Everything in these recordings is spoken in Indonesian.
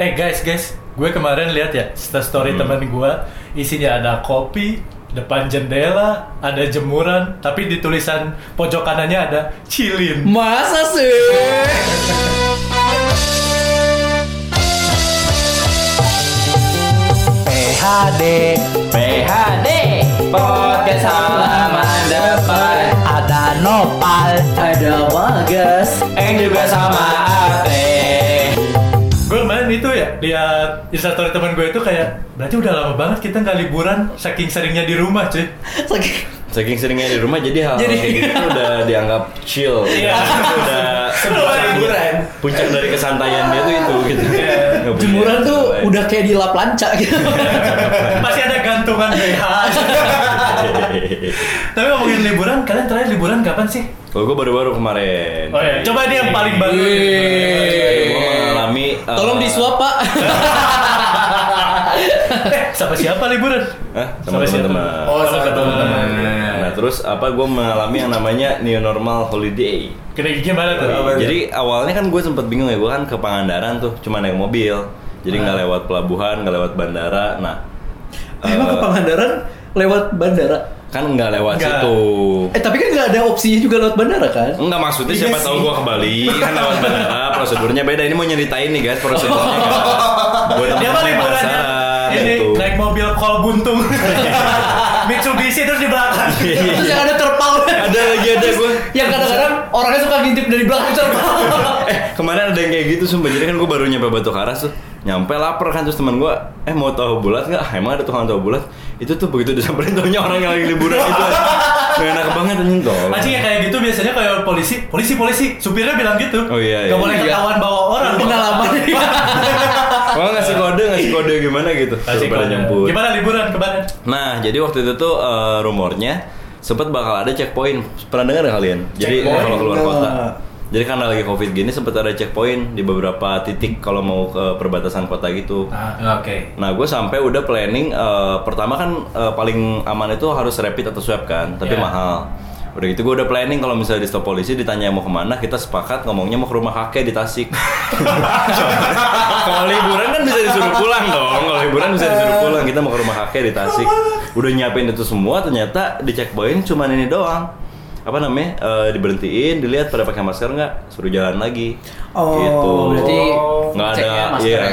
Guys, gue kemarin lihat ya story teman gue, isinya ada kopi, depan jendela ada jemuran, tapi di tulisan pojok kanannya ada Cilin. Masa sih? PHD podcast halaman depan. Ada Nopal, ada Bagas, juga sama Ate. Gue main itu ya, lihat instastory teman gue itu kayak, berarti udah lama banget kita nggak liburan, saking seringnya di rumah cuy. Saking seringnya di rumah, jadi hal kayak gitu udah dianggap chill. Iya. Udah liburan. Puncak dari kesantaian dia tuh itu gitu. Jemuran tuh udah kayak di lap lanca gitu. Masih ada gantungan BH. Tapi ngomongin liburan, kalian terakhir liburan kapan sih? Kalau gue baru-baru kemarin. Oh, iya. Coba ini yang paling baru. Gue mengalami. Tolong disuap pak. Sama siapa liburan? Sama teman-teman. Oh, sama teman-teman. Nah, terus gue mengalami yang namanya new normal holiday. Gimana tuh? Jadi awalnya kan gue sempet bingung ya, gue kan ke Pangandaran tuh cuma naik mobil. Jadi nggak lewat pelabuhan, nggak lewat bandara. Nah, emang ke Pangandaran lewat bandara? Kan nggak lewat situ. Tapi kan nggak ada opsinya juga lewat bandara kan? Enggak, maksudnya siapa tahu gue ke Bali kan lewat bandara. Prosedurnya beda. Ini mau nyeritain nih guys prosedurnya. Dia mau liburannya. Ini naik mobil kol buntung Mitsubishi terus di belakang terus yang ada terpal ada lagi ada gue yang kadang-kadang orangnya suka ngintip dari belakang terpal. Kemarin ada yang kayak gitu sumpah. Jadi kan gue baru nyampe Batu Karas tuh, nyampe lapar kan, terus teman gue mau tahu bulat nggak? Emang ada tukang tahu bulat? Itu tuh begitu disamperin taunya orang yang lagi liburan itu. Enak banget nyentol. Macam kayak gitu biasanya kalau polisi supirnya bilang gitu. Oh iya. Gak boleh ketahuan bawa orang. Pengalaman. Kalau ngasih kode gimana gitu. Supirnya nyemput. Gimana liburan kemarin? Nah, jadi waktu itu tuh rumornya sempat bakal ada checkpoint. Pernah dengar nggak kalian? Jadi kalau keluar kota. Jadi karena lagi covid gini sempet ada checkpoint di beberapa titik kalau mau ke perbatasan kota gitu. Oke. Nah gue sampai udah planning pertama kan paling aman itu harus rapid atau swab kan, tapi mahal. Udah gitu gue udah planning kalau misalnya di stop polisi ditanya mau kemana, kita sepakat ngomongnya mau ke rumah kakek di Tasik. Kalau liburan kan bisa disuruh pulang dong, kita mau ke rumah kakek di Tasik. Udah nyiapin itu semua, ternyata di checkpoint cuma ini doang. Apa namanya, diberhentiin, dilihat pada pakai masker nggak, suruh jalan lagi. Oh, gitu. Berarti nggak ada,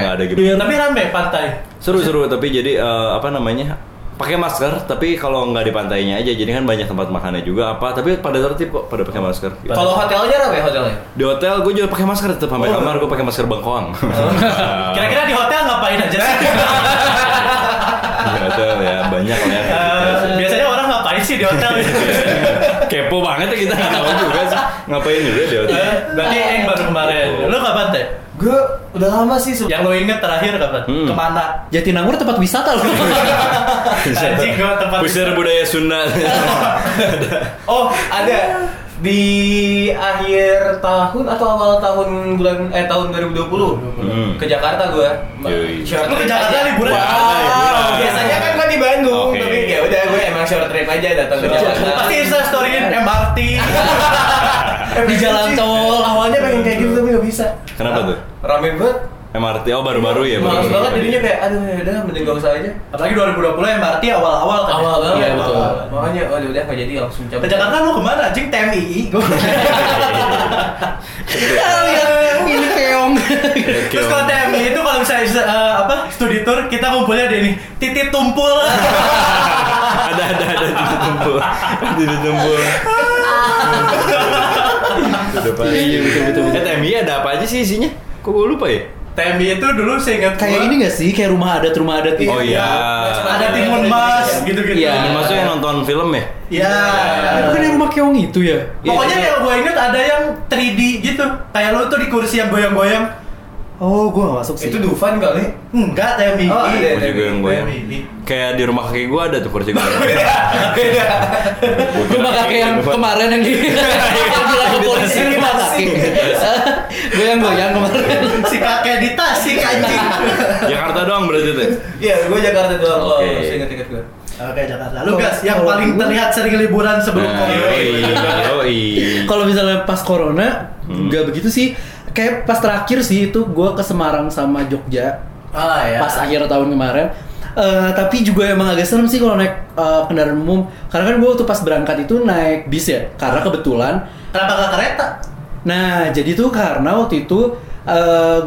nggak ada gitu. Tapi rame pantai. Seru, tapi jadi pakai masker, tapi kalau nggak di pantainya aja, jadi kan banyak tempat makannya juga tapi pada tertib kok, pada pakai masker. Gitu. Kalau hotelnya rame hotelnya? Di hotel gue juga pakai masker, tetap sampai kamar gue pakai masker bangkoang. Kira-kira di hotel ngapain aja sih? Di hotel ya banyak lah. Biasanya orang ngapain sih di hotel? Kepo banget ya kita nggak tahu juga sih ngapain dulu di hotel. Berarti baru kemarin. Lo kapan teh? Gue udah lama sih. Yang lo inget terakhir kapan? Kemana? Jatinangor tempat wisata lo. Anjing gue tempat. Pusir budaya Sunda. Oh ada di akhir tahun atau awal tahun tahun 2020 ke Jakarta gue. Lo ke Jakarta liburan? Biasanya kan gue di Bandung tapi ya udah gue emang short trip aja datang ke Jakarta. Pasti instastoryin MRT. Di jalan tol awalnya pengen kayak gitu tapi gak bisa. Kenapa tuh? Rame banget. MRT baru-baru ya. Males banget jadinya kayak aduh udah mending gak usah aja. Apalagi 2020 MRT awal-awal kan. Awal banget. Iya betul. Makanya udah gak jadi langsung cabut. Ke Jakarta lu kemana? Jing TMI. Ini keong. Terus kalau TMI itu kalau misalnya studi tour kita ngumpulnya di ini titik tumpul. Ada titik tumpul. Iya betul. TMI ada apa aja sih isinya? Kok gue lupa ya? TMI itu dulu saya ingat kayak ini nggak sih kayak rumah adat gitu. Oh iya. Ada timun mas gitu. Iya. Maksudnya yang nonton film ya? Iya. Bukan yang rumah keong itu ya? Pokoknya yang gue ingat ada yang 3D gitu. Kayak lo tuh di kursi yang goyang-goyang. Oh, gue gak masuk sih. Itu Dufan kali? Enggak, TMI. Oh, ada kursi goyang-goyang. Kayak di rumah kakek gue ada tuh kursi goyang. Beda. Rumah kakek yang kemarin yang bilang ke polisi rumah kakek. Goyang-goyang kemarin. Si kakek di Tasik anjing. Jakarta doang berarti tuh? Iya, gue Jakarta doang. Oh, inget-inget gue. Oke, Jakarta. Lu guys, yang paling terlihat sering liburan sebelum Corona. Kalau misalnya pas Corona, nggak begitu sih. Kayak pas terakhir sih itu gue ke Semarang sama Jogja pas akhir tahun kemarin. Tapi juga emang agak serem sih kalau naik kendaraan umum. Karena kan gue waktu pas berangkat itu naik bis ya. Karena kebetulan. Kenapa gak kereta? Nah jadi tuh karena waktu itu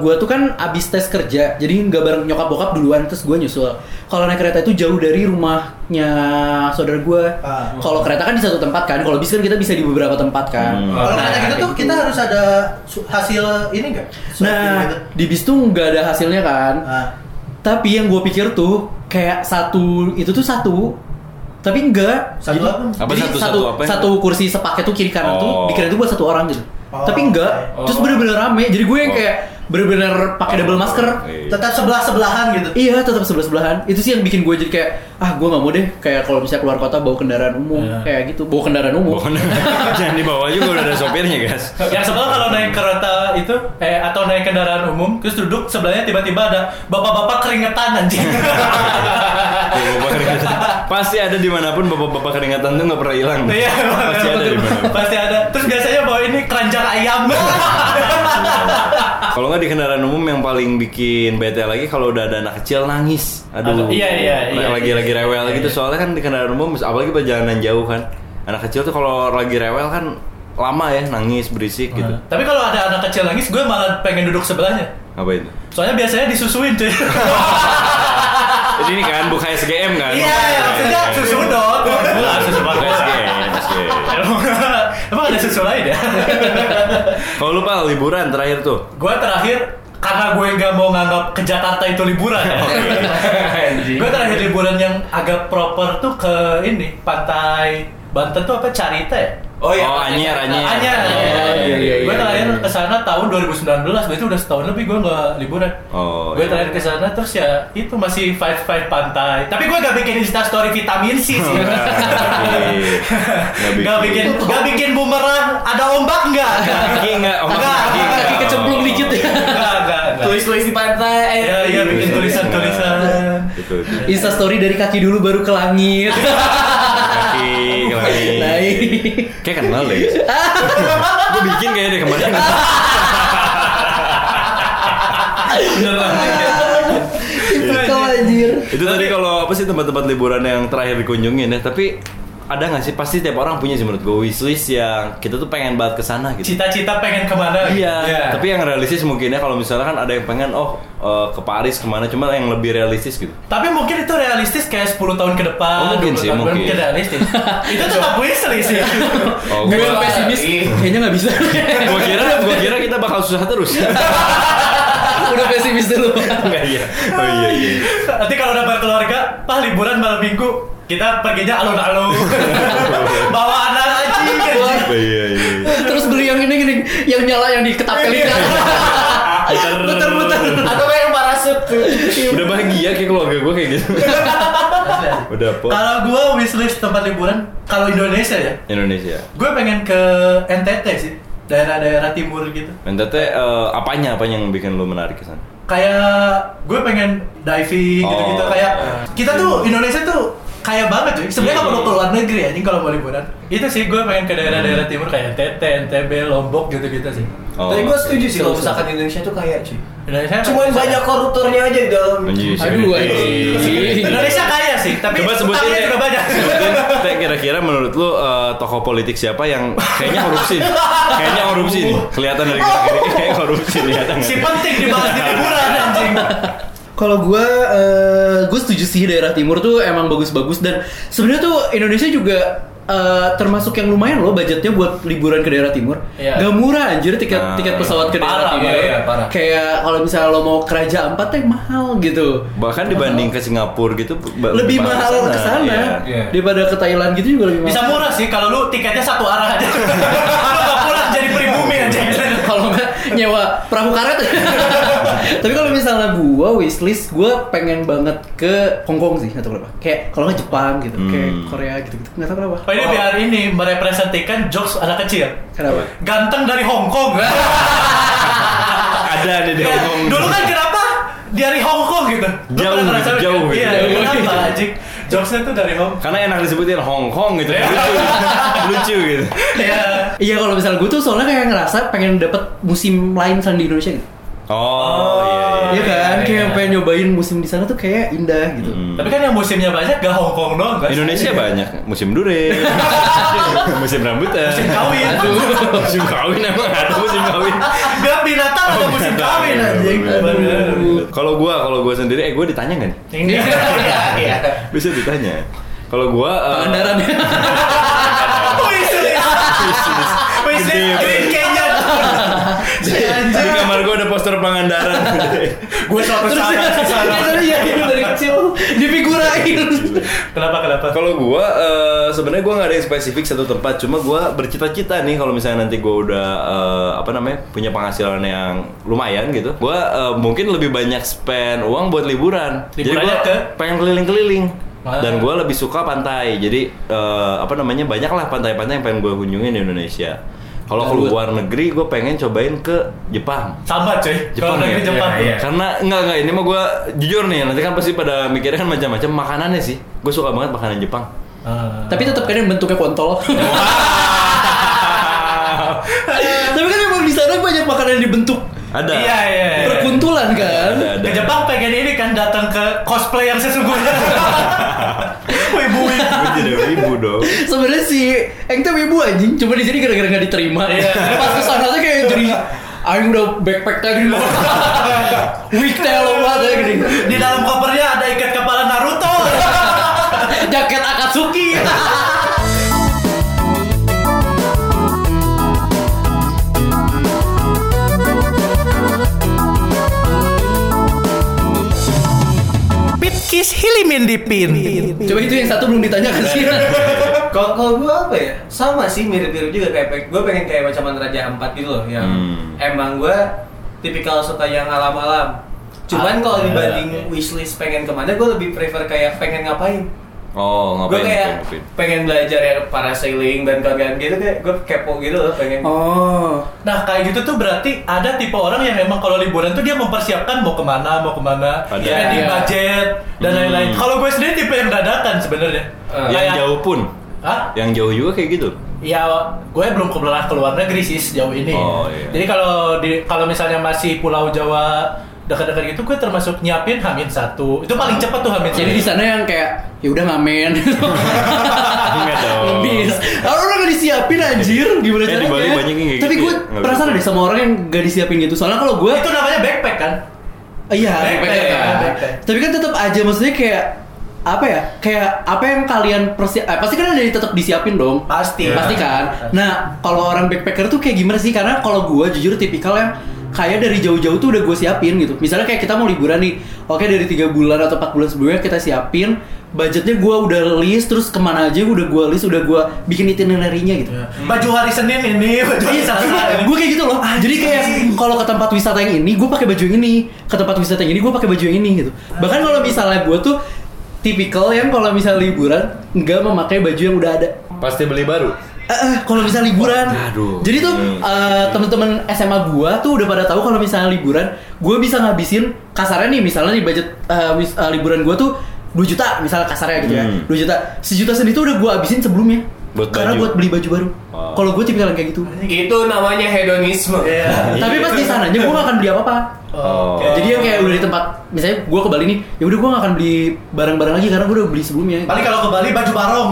gue tuh kan abis tes kerja. Jadi gak bareng nyokap bokap duluan. Terus gue nyusul. Kalau naik kereta itu jauh dari rumahnya saudara gue. Kalau kereta kan di satu tempat kan. Kalau bis kan kita bisa di beberapa tempat kan. Kalau nah, kayak gitu tuh kita harus ada hasil ini gak? Nah di bis tuh gak ada hasilnya kan. Tapi yang gue pikir tuh kayak satu itu tuh satu, tapi enggak satu jadi, apa? Jadi satu kursi sepaket tuh kiri kanan tuh dikira itu buat satu orang gitu, tapi enggak. Terus bener-bener rame, jadi gue yang kayak bener-bener pakai double masker, tetap sebelah-sebelahan gitu. Iya tetap sebelah-sebelahan, itu sih yang bikin gue jadi kayak gue nggak mau deh kayak kalau misalnya keluar kota bawa kendaraan umum kayak gitu, bawa kendaraan umum. Jangan dibawa juga udah ada sopirnya guys. Yang sebel kalau naik kereta itu atau naik kendaraan umum terus duduk sebelahnya tiba-tiba ada bapak-bapak keringetan anjing. Pasti ada dimanapun bapak-bapak keringetan tuh nggak pernah hilang. Iya, pasti ada dimanapun. Pasti ada. Terus biasanya bawa ini keranjang ayam. Kalau nggak di kendaraan umum yang paling bikin bete lagi kalau udah ada anak kecil nangis. Aduh. Iya. Lagi rewel gitu soalnya kan di kendaraan umum apalagi perjalanan jauh kan. Anak kecil tuh kalau lagi rewel kan lama ya nangis berisik gitu. Tapi kalau ada anak kecil nangis gue malah pengen duduk sebelahnya. Apa itu? Soalnya biasanya disusuin deh. Jadi ini kan buka SGM kan? Iya, maksudnya susu dong. Susu pakai SGM. Emang ada susu lain ya? Kalau lu Pak, liburan terakhir tuh? Gue terakhir karena gue gak mau nganggap ke Jakarta itu liburan ya. Gue terakhir liburan yang agak proper tuh ke ini, pantai Banten tuh apa? Carita ya? Oh iya, Anyar. Gue terakhir kesana tahun 2019, berarti udah setahun lebih gue nggak liburan. Gue terakhir kesana terus ya itu masih vibe pantai. Tapi gue nggak bikin Instastory vitamin C sih. Nggak bikin bumerang. Ada ombak nggak? Nggak. Kecemplung dikit ya. Nggak. Tulis-tulis di pantai. Iya, bikin tulisan-tulisan. Instastory dari kaki dulu baru ke langit. Kayak kenal deh. Gue bikin kayaknya deh kemarin. Bener lah. Itu tadi kalau apa sih tempat-tempat liburan yang terakhir dikunjungin ya. Tapi ada nggak sih, pasti tiap orang punya sih menurut gue wishlist yang kita tuh pengen banget kesana gitu. Cita-cita pengen kemana? Iya. Yeah. Tapi yang realistis mungkinnya kalau misalnya kan ada yang pengen ke Paris kemana, cuma yang lebih realistis gitu. Tapi mungkin itu realistis kayak 10 tahun ke depan. Oh, mungkin sih mungkin. Realistis. Itu tetap wishlist sih. Gue pesimis. Kayaknya nggak bisa. Gue kira kita bakal susah terus. Udah pesimis dulu. Nggak iya. Oh iya. Nanti kalau udah berkeluarga, liburan malam minggu. Kita perginya alun-alun, bawa anak aja kan? Terus beli yang ini gini, yang nyala yang diketap-ketap, muter-muter, atau kayak yang parasut tuh. Udah bahagia kayak keluarga gue kayak gitu. Udah apa? Kalau gue wishlist tempat liburan, kalau Indonesia ya. Indonesia. Gue pengen ke NTT sih, daerah-daerah timur gitu. NTT apanya yang bikin lo menarik kesana? Kayak gue pengen diving gitu-gitu kayak. Kita tuh Indonesia tuh kaya banget cuy, sebenarnya nggak perlu keluar negeri ya, ini kalau mau liburan. Itu sih gue pengen ke daerah-daerah timur kayak NTT, NTB, Lombok gitu-gitu sih. Tapi gue setuju sih kalau misalkan Indonesia tuh kaya cuy. Cuma banyak koruptornya aja di dalam. Aduh, Indonesia kaya sih, tapi utangnya juga banyak. Kira-kira menurut lu tokoh politik siapa yang kayaknya korupsi nih? Kelihatan dari kiri kayak korupsi kelihatan. Si penting dibahas di liburan anjing. Kalau gue setuju sih daerah timur tuh emang bagus-bagus dan sebenarnya tuh Indonesia juga termasuk yang lumayan loh budgetnya buat liburan ke daerah timur. Yeah. Gak murah anjir tiket pesawat ke daerah timur. Parah. Kayak kalau misalnya lo mau ke Raja Ampat teh mahal gitu. Bahkan dibanding ke Singapura gitu lebih mahal ke sana daripada ke Thailand gitu juga lebih mahal. Bisa murah sih kalau lo tiketnya satu arah aja. Lo gak pulang jadi pribumi aja. Kalau nggak nyewa perahu karet. Tapi kalau misalnya gue wishlist, gue pengen banget ke Hong Kong sih, nggak tahu kenapa. Kayak kalau nggak Jepang gitu, kayak Korea gitu, nggak tahu kenapa. Oh ini biar ini merepresentasikan jokes anak kecil. Kenapa? Ganteng dari Hong Kong. Ada nih di Hong Kong. Dulu kan kenapa dari Hong Kong gitu? Jauh. Iya, kenapa? Jokesnya tuh dari Hong. Karena enak disebutin Hong Kong gitu. Lucu gitu. Iya kalau misalnya gue tuh soalnya kayak ngerasa pengen dapet musim lain selain di Indonesia gitu. Oh iya kan, kayak pengen nyobain musim di sana tuh kayak indah gitu. Tapi kan yang musimnya banyak gak Hong Kong doang kan? Indonesia banyak, musim durian, musim rambutan, musim kawin. Musim kawin emang ada musim kawin. Gak binatang ada musim kawin anjing. Kalau gua sendiri, gua ditanya gak nih? Bisa ditanya. Kalau gua pengendarannya. Wih serius. Di kamar gue ada poster Pangandaran. Gue selalu kesana. Iya dari kecil difigurain. Kenapa? Kalau gue sebenarnya gue nggak ada yang spesifik satu tempat. Cuma gue bercita-cita nih kalau misalnya nanti gue udah punya penghasilan yang lumayan gitu. Gue mungkin lebih banyak spend uang buat liburan. Jadi gue pengen keliling-keliling. Dan gue lebih suka pantai. Jadi banyaklah pantai-pantai yang pengen gue kunjungin di Indonesia. Kalau ke luar negeri, gue pengen cobain ke Jepang. Sama cuy, kalau negeri Jepang. Iya. Karena enggak ini mah gue jujur nih. Nanti kan pasti pada mikirnya kan macam-macam makanannya sih. Gue suka banget makanan Jepang. Tapi tetap kan yang bentuknya kontol. Tapi kan memang di sana banyak makanan yang dibentuk. Ada. Iya. Berkuntulan kan. Ada. Ke Jepang pengen ini kan datang ke cosplay yang sesungguhnya. Wibu. Jadi wibu dong. Sebenarnya sih Eng tuh wibu anjing, cuma di sini gara-gara enggak diterima. Pas kesana tuh kayak jadi Aing udah backpack tadi loh. Wigtail banget ya gini. Di dalam kopernya ada ikat kepala Naruto. Jaket Akatsuki. Kis Hilimin Dipin. Coba itu yang satu belum ditanyakan sih. Kalau gue apa ya? Sama sih, mirip-mirip juga kayak gue pengen kayak macam Raja Ampat gitu loh yang emang gue tipikal suka yang alam-alam. Cuman kalau dibanding wishlist pengen kemana, gue lebih prefer kayak pengen ngapain. Gue kayak pengen belajar ya parasailing dan kawan-kawan gitu kayak gue kepo gitu loh pengen. Nah kayak gitu tuh berarti ada tipe orang yang emang kalau liburan tuh dia mempersiapkan mau kemana, spending budget dan lain-lain. Kalau gue sendiri tipe yang dadakan sebenarnya. Yang jauh pun. Hah? Yang jauh juga kayak gitu. Ya, gue belum pernah ke luar negeri sih sejauh ini. Jadi kalau misalnya masih Pulau Jawa dekat-dekat gitu gue termasuk nyiapin H-1. Itu paling cepat tuh H-1. Jadi di sana yang kayak ya udah ngamen. Enggak dong. Habis. Orang enggak disiapin anjir, gimana caranya? Tapi gue penasaran deh sama orang yang enggak disiapin gitu. Soalnya kalau gue itu namanya backpack kan? Iya, backpack. Tapi kan tetap aja maksudnya kayak apa ya? Kayak apa yang kalian pasti kan ada tetap disiapin dong. Pasti kan. Nah, kalau orang backpacker tuh kayak gimana sih? Karena kalau gue jujur tipikal yang kayak dari jauh-jauh tuh udah gue siapin gitu. Misalnya kayak kita mau liburan nih, oke dari 3 bulan atau 4 bulan sebelumnya kita siapin. Budgetnya gue udah list, terus kemana aja udah gue list, udah gue bikin itinerary-nya gitu. Baju hari Senin ini, baju hari Selasa. Gue kayak gitu loh. Jadi kayak kalau ke tempat wisata yang ini gue pakai baju yang ini, ke tempat wisata yang ini gue pakai baju yang ini gitu. Bahkan kalau misalnya gue tuh tipikal yang kalau misalnya liburan nggak memakai baju yang udah ada. Pasti beli baru. Kalau misalnya liburan, jadi tuh teman-teman SMA gua tuh udah pada tahu kalau misalnya liburan, gua bisa ngabisin kasarnya nih, misalnya di budget liburan gua tuh 2 juta, misalnya kasarnya gitu ya, 2 juta, 1 juta sendiri tuh udah gua abisin sebelumnya, karena buat beli baju baru. Kalau gua tipikal kayak gitu. Itu namanya hedonisme. Yeah. Tapi pas di sananya gua gak akan beli apa-apa. Jadi yang kayak udah di tempat, misalnya gua ke Bali nih, ya udah gua gak akan beli barang-barang lagi karena gua udah beli sebelumnya. Paling kalau ke Bali baju barong.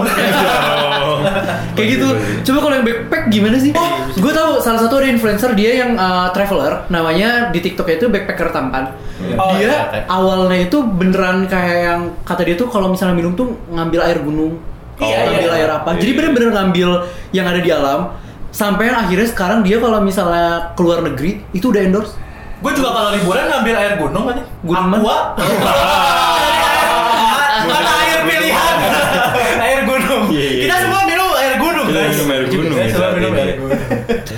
Kayak gitu. Coba kalau yang backpack gimana sih? Gue tahu salah satu ada influencer dia yang traveler, namanya di TikTok itu backpacker tampan. Dia awalnya itu beneran kayak yang kata dia tuh kalau misalnya minum tuh ngambil air gunung, ngambil air apa. Jadi bener-bener ngambil yang ada di alam. Sampai akhirnya sekarang dia kalau misalnya keluar negeri itu udah endorse. Gue juga kalau liburan ngambil air gunung aja. Aqua. Ada air pilihan. Air gunung. Kita semua Gunung.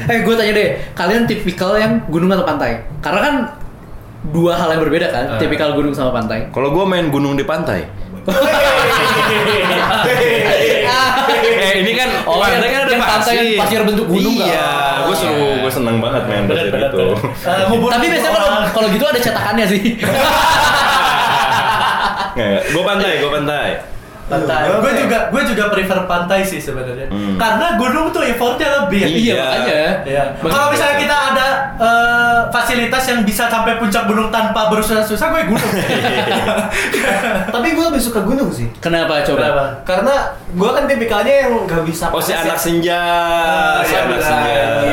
Gue tanya deh, kalian tipikal yang gunung atau pantai? Karena kan dua hal yang berbeda kan, tipikal gunung sama pantai. Kalau gue main gunung di pantai. Ini kan pantai kan ada pasir bentuk gunung kan? Iya, gue seneng banget main pasir itu. Tapi biasanya kalau gitu ada cetakannya sih. Gue pantai. pantai. Gue juga prefer pantai sih sebenarnya. Karena gunung tuh effortnya lebih. Iya makanya. Iya. Kalau misalnya kita ada fasilitas yang bisa sampai puncak gunung tanpa bersusah-susah, gue gunung. Tapi gue lebih suka gunung sih. Kenapa coba? Kenapa? Karena gue kan tipikalnya yang nggak bisa. Oh si anak senja. Si anak senja.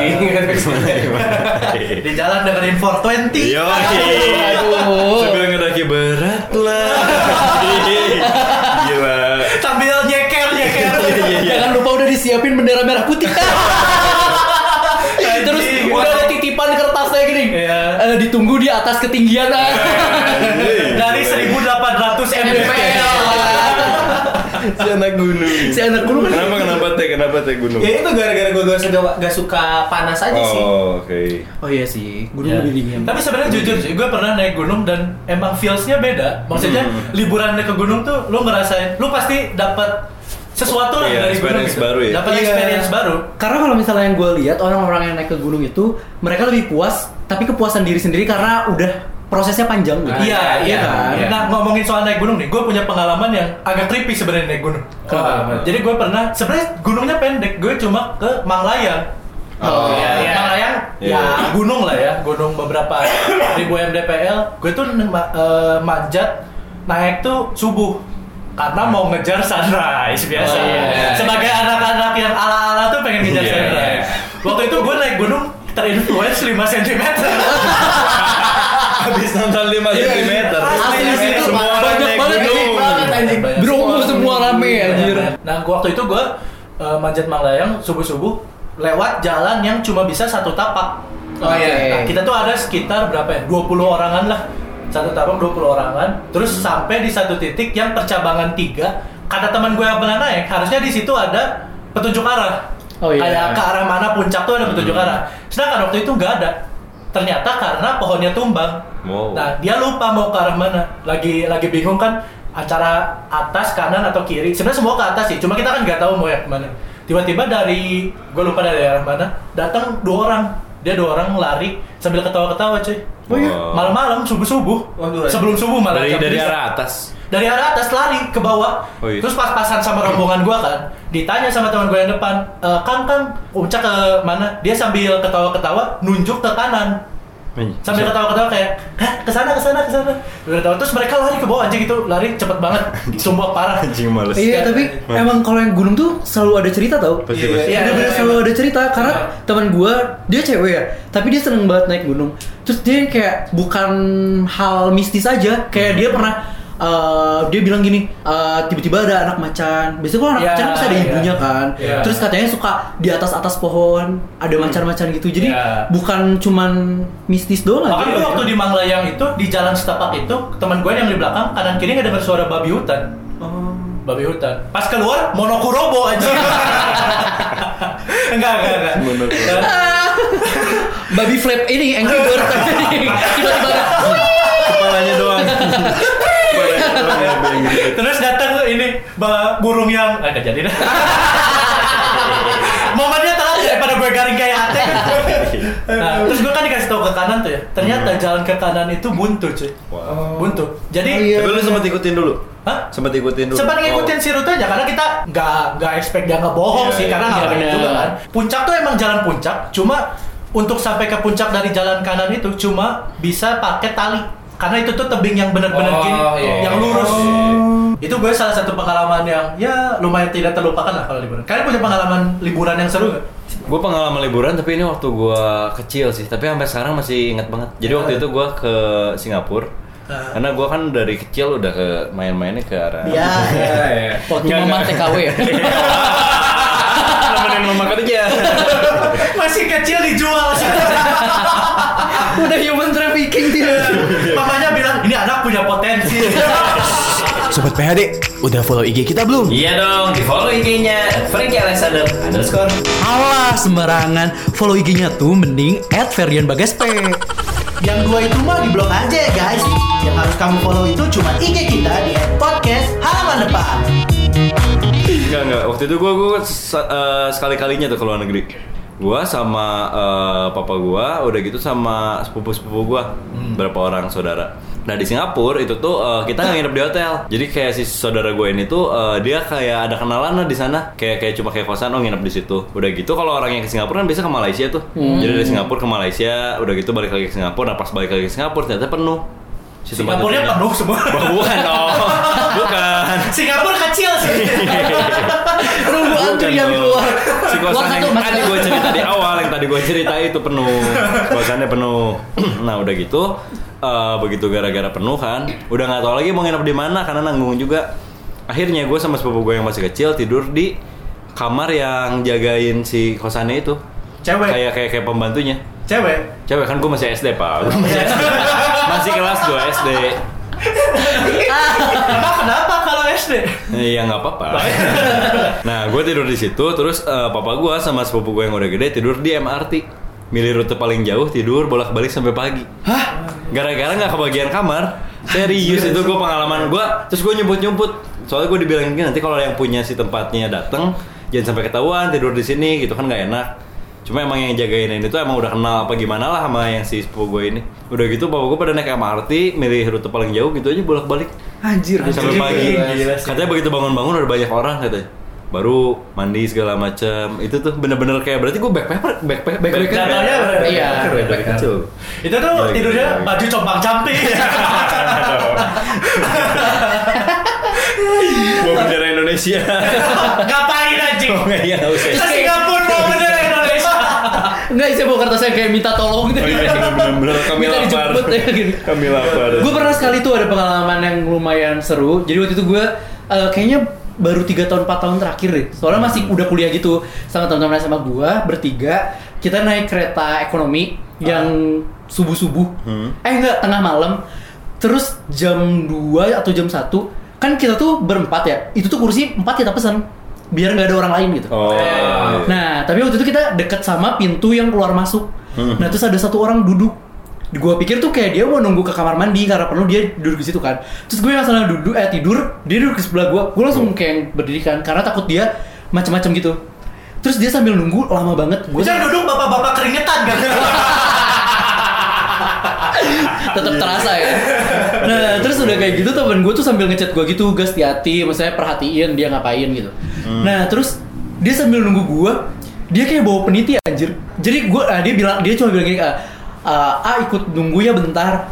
Di jalan dengerin 420. Yo. Sebelum ngedaki berat lah. Gila. Sambil nyeker. Jangan lupa udah disiapin bendera merah putih. Terus udah ada titipan kertasnya gini. Ditunggu di atas ketinggian. Dari 1800 mdpl. Si anak gunung. Kenapa teh gunung? Ya itu gara-gara gue gak suka panas aja sih. Okay. Oh iya sih, gunung lebih dingin. Tapi sebenarnya jujur sih, gue pernah naik gunung dan emang feels-nya beda. Maksudnya liburan ke gunung tuh lo ngerasain, lo pasti dapat sesuatu dari gunung gitu. Baru ya. Dapat experience baru. Karena kalau misalnya yang gue lihat orang-orang yang naik ke gunung itu mereka lebih puas, tapi kepuasan diri sendiri karena udah prosesnya panjang gitu. Iya kan. Nah, ngomongin soal naik gunung nih, gue punya pengalaman yang agak creepy sebenarnya naik gunung. Kenapa? Jadi gue pernah, sebenarnya gunungnya pendek, gue cuma ke Manglayang. Manglayang, gunung lah ya, gunung beberapa ribu mdpl. Gue tuh manjat, naik tuh subuh. Karena mau ngejar sunrise biasa. Sebagai anak-anak yang ala-ala tuh pengen ngejar sunrise. Waktu itu gue naik gunung terinfluence 5 cm. Habis nonton 5 cm. Asli semua banyak banget anjing. Bro, semua rame anjir. Nah, waktu itu gue manjat Manglayang subuh-subuh lewat jalan yang cuma bisa satu tapak. Nah, kita tuh ada sekitar berapa ya? 20 orangan lah. Satu tapak 20 orangan. Terus sampai di satu titik yang percabangan 3. Kata teman gue yang pernah naik, harusnya di situ ada petunjuk arah. Kayak ke arah mana puncak tuh ada petunjuk arah. Sedangkan waktu itu enggak ada. Ternyata karena pohonnya tumbang. Nah, dia lupa mau ke arah mana. Lagi bingung kan acara atas, kanan, atau kiri. Sebenarnya semua ke atas sih, cuma kita kan nggak tahu mau yang kemana. Tiba-tiba dari, gue lupa dari arah mana, datang 2 orang. Dia 2 orang lari sambil ketawa-ketawa cuy. Malam-malam, subuh-subuh. Sebelum subuh malah. Dari arah atas? Dari arah atas lari ke bawah. Terus pas-pasan sama rombongan gue kan. Ditanya sama teman gue yang depan, Kang, puncak ke mana? Dia sambil ketawa-ketawa nunjuk ke kanan. Sambil ketawa-ketawa kayak, hah, kesana. Terus mereka lari ke bawah aja gitu, lari cepet banget, sumpah parah. Anjing males. Iya, tapi emang kalau yang gunung tuh selalu ada cerita tau. Iya, bener-bener selalu ada cerita, karena teman gue, dia cewek ya, tapi dia seneng banget naik gunung. Terus dia kayak, bukan hal mistis aja, kayak dia pernah, dia bilang gini, tiba-tiba ada anak macan. Biasanya kalau anak macan pasti ada ibunya kan. Terus katanya suka di atas-atas pohon, ada macan-macan gitu. Jadi bukan cuman mistis doang. Makanya gue waktu di Manglayang itu, di jalan setapak itu, teman gue yang di belakang kanan kiri nggak dengar suara babi hutan. Pas keluar monokurobo aja. Enggak. Babi flap ini Angry Bird tadi. Kepalanya doang. Terus datang ini burung yang enggak jadi dah. Momennya telat daripada gue garing kayak hati. Nah, terus gue kan dikasih tahu ke kanan tuh ya. Ternyata jalan ke kanan itu buntu, cuy. Buntu. Jadi lu sempat ikutin dulu. Sempat ngikutin si rutenya karena kita enggak expect dia ngebohong sih karena enggak ada juga kan. Puncak tuh emang jalan puncak, cuma untuk sampai ke puncak dari jalan kanan itu cuma bisa pakai tali. Karena itu tuh tebing yang benar-benar gini, yang lurus. Itu gue salah satu pengalaman yang ya lumayan tidak terlupakan lah kalau liburan. Kalian punya pengalaman liburan yang seru nggak? Gue pengalaman liburan tapi ini waktu gue kecil sih. Tapi sampai sekarang masih ingat banget. Jadi waktu itu gue ke Singapura. Karena gue kan dari kecil udah ke main-mainnya ke arah. Iya. Pokoknya mama TKW ya. Nemenin mama kerja. Masih kecil dijual. Udah human trafficking dia. Mamanya bilang ini anak punya potensi. Sobat PHD, udah follow IG kita belum? Iya dong, di follow IG-nya @ferryalexander_. Alah sembarangan, follow IG-nya tuh mending @ferryanbagasp. Yang dua itu mah di blog aja ya guys. Yang harus kamu follow itu cuma IG kita di podcast halaman depan. Enggak, waktu itu gue sekali-kalinya tuh ke luar negeri. Gua sama papa gua, udah gitu sama sepupu-sepupu gua, berapa orang saudara. Nah di Singapura itu tuh kita nggak nginep di hotel. Jadi kayak si saudara gue ini tuh dia kayak ada kenalan lah di sana. Kayak cuma kayak kosan, oh nginep di situ. Udah gitu kalau orang yang ke Singapura kan biasa ke Malaysia tuh. Jadi dari Singapura ke Malaysia, udah gitu balik lagi ke Singapura. Nah pas balik lagi ke Singapura ternyata penuh. Singapurnya penuh semua. Bukan dong. Bukan. Singapura kecil sih. Nunggu antri yang di luar. Si kosan yang tadi gue cerita di awal, yang tadi gue cerita itu penuh. Kosannya penuh. Nah udah gitu. Begitu gara-gara penuh kan, udah nggak tahu lagi mau nginep di mana karena nanggung juga. Akhirnya gue sama sepupu gue yang masih kecil tidur di kamar yang jagain si kosannya itu. Cewek. Kayak pembantunya. Cewek. Cewek kan gue masih SD pak. Masih kelas 2 SD. Kenapa kalau SD? Iya nggak apa-apa. Nah gue tidur di situ, terus papa gue sama sepupu gue yang udah gede tidur di MRT. Milih rute paling jauh, tidur bolak-balik sampai pagi. Hah? Gara-gara nggak kebagian kamar. Serius itu gue pengalaman gue. Terus gue nyumput-nyumput. Soalnya gue dibilangin nanti kalau yang punya si tempatnya dateng, jangan sampai ketahuan tidur di sini gitu kan nggak enak. Cuma emang yang jagain ini tuh emang udah kenal apa gimana lah sama yang si sepupu gue ini. Udah gitu bapak gue pada naik MRT, milih rute paling jauh gitu aja bolak-balik. Anjir. Sampai pagi. Katanya begitu bangun-bangun udah banyak orang katanya. Baru mandi segala macam itu tuh bener-bener kayak berarti gue backpacker katanya iya dari kecil itu tuh ya, tidurnya ya, baju compang-camping bawa bendera Indonesia ngapain anjing kita Singapura bawa bendera Indonesia enggak sih bawa kertasnya kayak minta tolong gitu bener-bener kami lapar gue pernah sekali tuh ada pengalaman yang lumayan seru jadi waktu itu gue kayaknya baru 3 tahun 4 tahun terakhir deh. Soalnya masih udah kuliah gitu sama teman-teman sama gua bertiga, kita naik kereta ekonomi yang subuh-subuh. Enggak, tengah malam. Terus jam 2 atau jam 1 kan kita tuh berempat ya. Itu tuh kursi 4 kita pesen biar enggak ada orang lain gitu. Oh. Nah, tapi waktu itu kita deket sama pintu yang keluar masuk. Nah, terus ada satu orang duduk. Gue pikir tuh kayak dia mau nunggu ke kamar mandi karena perlu dia duduk di situ kan. Terus gue langsung duduk tidur, dia duduk di sebelah gue. Gue langsung kayak berdiri kan karena takut dia macam-macam gitu. Terus dia sambil nunggu lama banget. Gue jangan duduk bapak-bapak keringetan kan. Tetap terasa ya. Nah terus udah kayak gitu temen gue tuh sambil ngechat gue gitu, gas hati-hati, maksudnya perhatiin dia ngapain gitu. Nah terus dia sambil nunggu gue, dia kayak bawa peniti anjir. Jadi gue dia cuma bilang gini. Ikut nunggu ya bentar.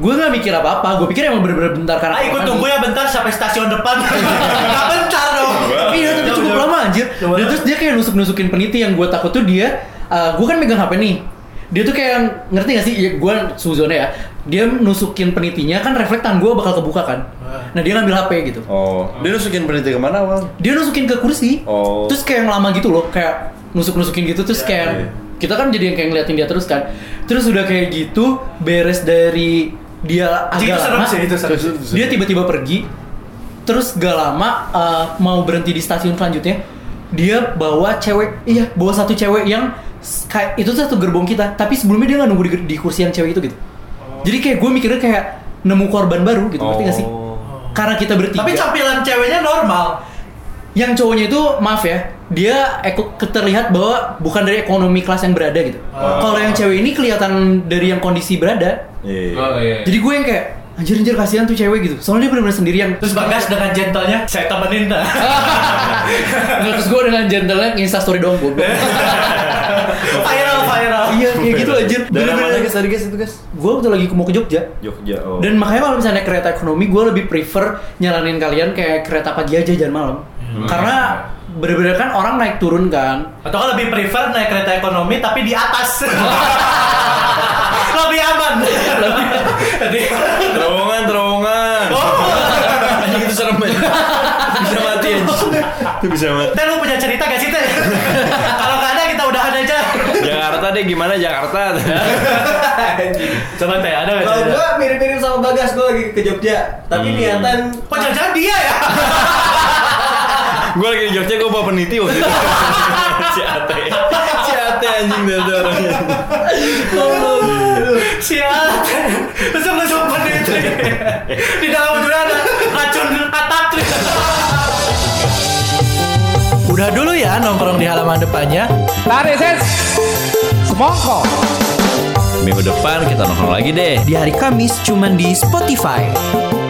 Gue gak mikir apa-apa, gue pikir emang bener-bener bentar karena ikut nunggu ya bentar sampai stasiun depan. Gak bentar dong. Iya tapi cukup lama anjir. Dan terus dia kayak nusuk-nusukin peniti yang gue takut tuh dia gue kan megang HP nih. Dia tuh kayak, ngerti gak sih? Ya, gue suzonnya ya. Dia nusukin penitinya kan reflektan gue bakal kebuka kan. Nah dia ngambil HP gitu. Oh. Dia nusukin peniti kemana awal? Dia nusukin ke kursi. Oh. Terus kayak yang lama gitu loh, kayak nusuk-nusukin gitu terus kayak kita kan jadi yang kayak ngeliatin dia terus kan. Terus udah kayak gitu beres dari dia agak lama itu dia tiba-tiba pergi. Terus gak lama mau berhenti di stasiun selanjutnya dia bawa cewek. Iya bawa satu cewek yang kayak itu satu gerbong kita. Tapi sebelumnya dia gak nunggu di kursi yang cewek itu gitu. Jadi kayak gue mikirnya kayak nemu korban baru gitu. Ngerti gak sih? Karena kita bertiga. Tapi tampilan ceweknya normal. Yang cowoknya itu maaf ya, dia terlihat bahwa bukan dari ekonomi kelas yang berada gitu. Kalau yang cewek ini kelihatan dari yang kondisi berada. Jadi gue yang kayak anjir kasihan tuh cewek gitu. Soalnya dia benar-benar sendirian. Terus Bagas dengan gentlenya, saya temenin dah. Terus gue dengan gentlenya Insta story doang gue. Viral. Iya kayak gitu anjir. Benar-benar guys itu guys. Gue waktu lagi mau ke Jogja. Oh. Dan makanya kalau misalnya kereta ekonomi gue lebih prefer nyaranin kalian kayak kereta pagi aja jangan malam. Karena bener-bener kan orang naik turun kan. Atau kan lebih prefer naik kereta ekonomi tapi di atas. Lebih aman. Terowongan. Anjing itu serem banget. Bisa mati anjing. Itu bisa mati. Ntar lu punya cerita gak sih Teh? Kalau gak ada kita udahan aja. Jakarta deh gimana Jakarta? Coba Teh ada gak? Kalau gue mirip-mirip sama Bagas, gue lagi ke Jogja. Tapi niatan kok jangan dia ya? Gue lagi di Jogja, gue bawa peniti waktu itu. Si Ate anjing dari orangnya. Si Ate Lesung peniti. Di dalam dunia ada racun katak. Udah dulu ya nongkrong di halaman depannya. Tarik set. Semongko. Minggu depan kita nongkrong lagi deh. Di hari Kamis cuman di Spotify.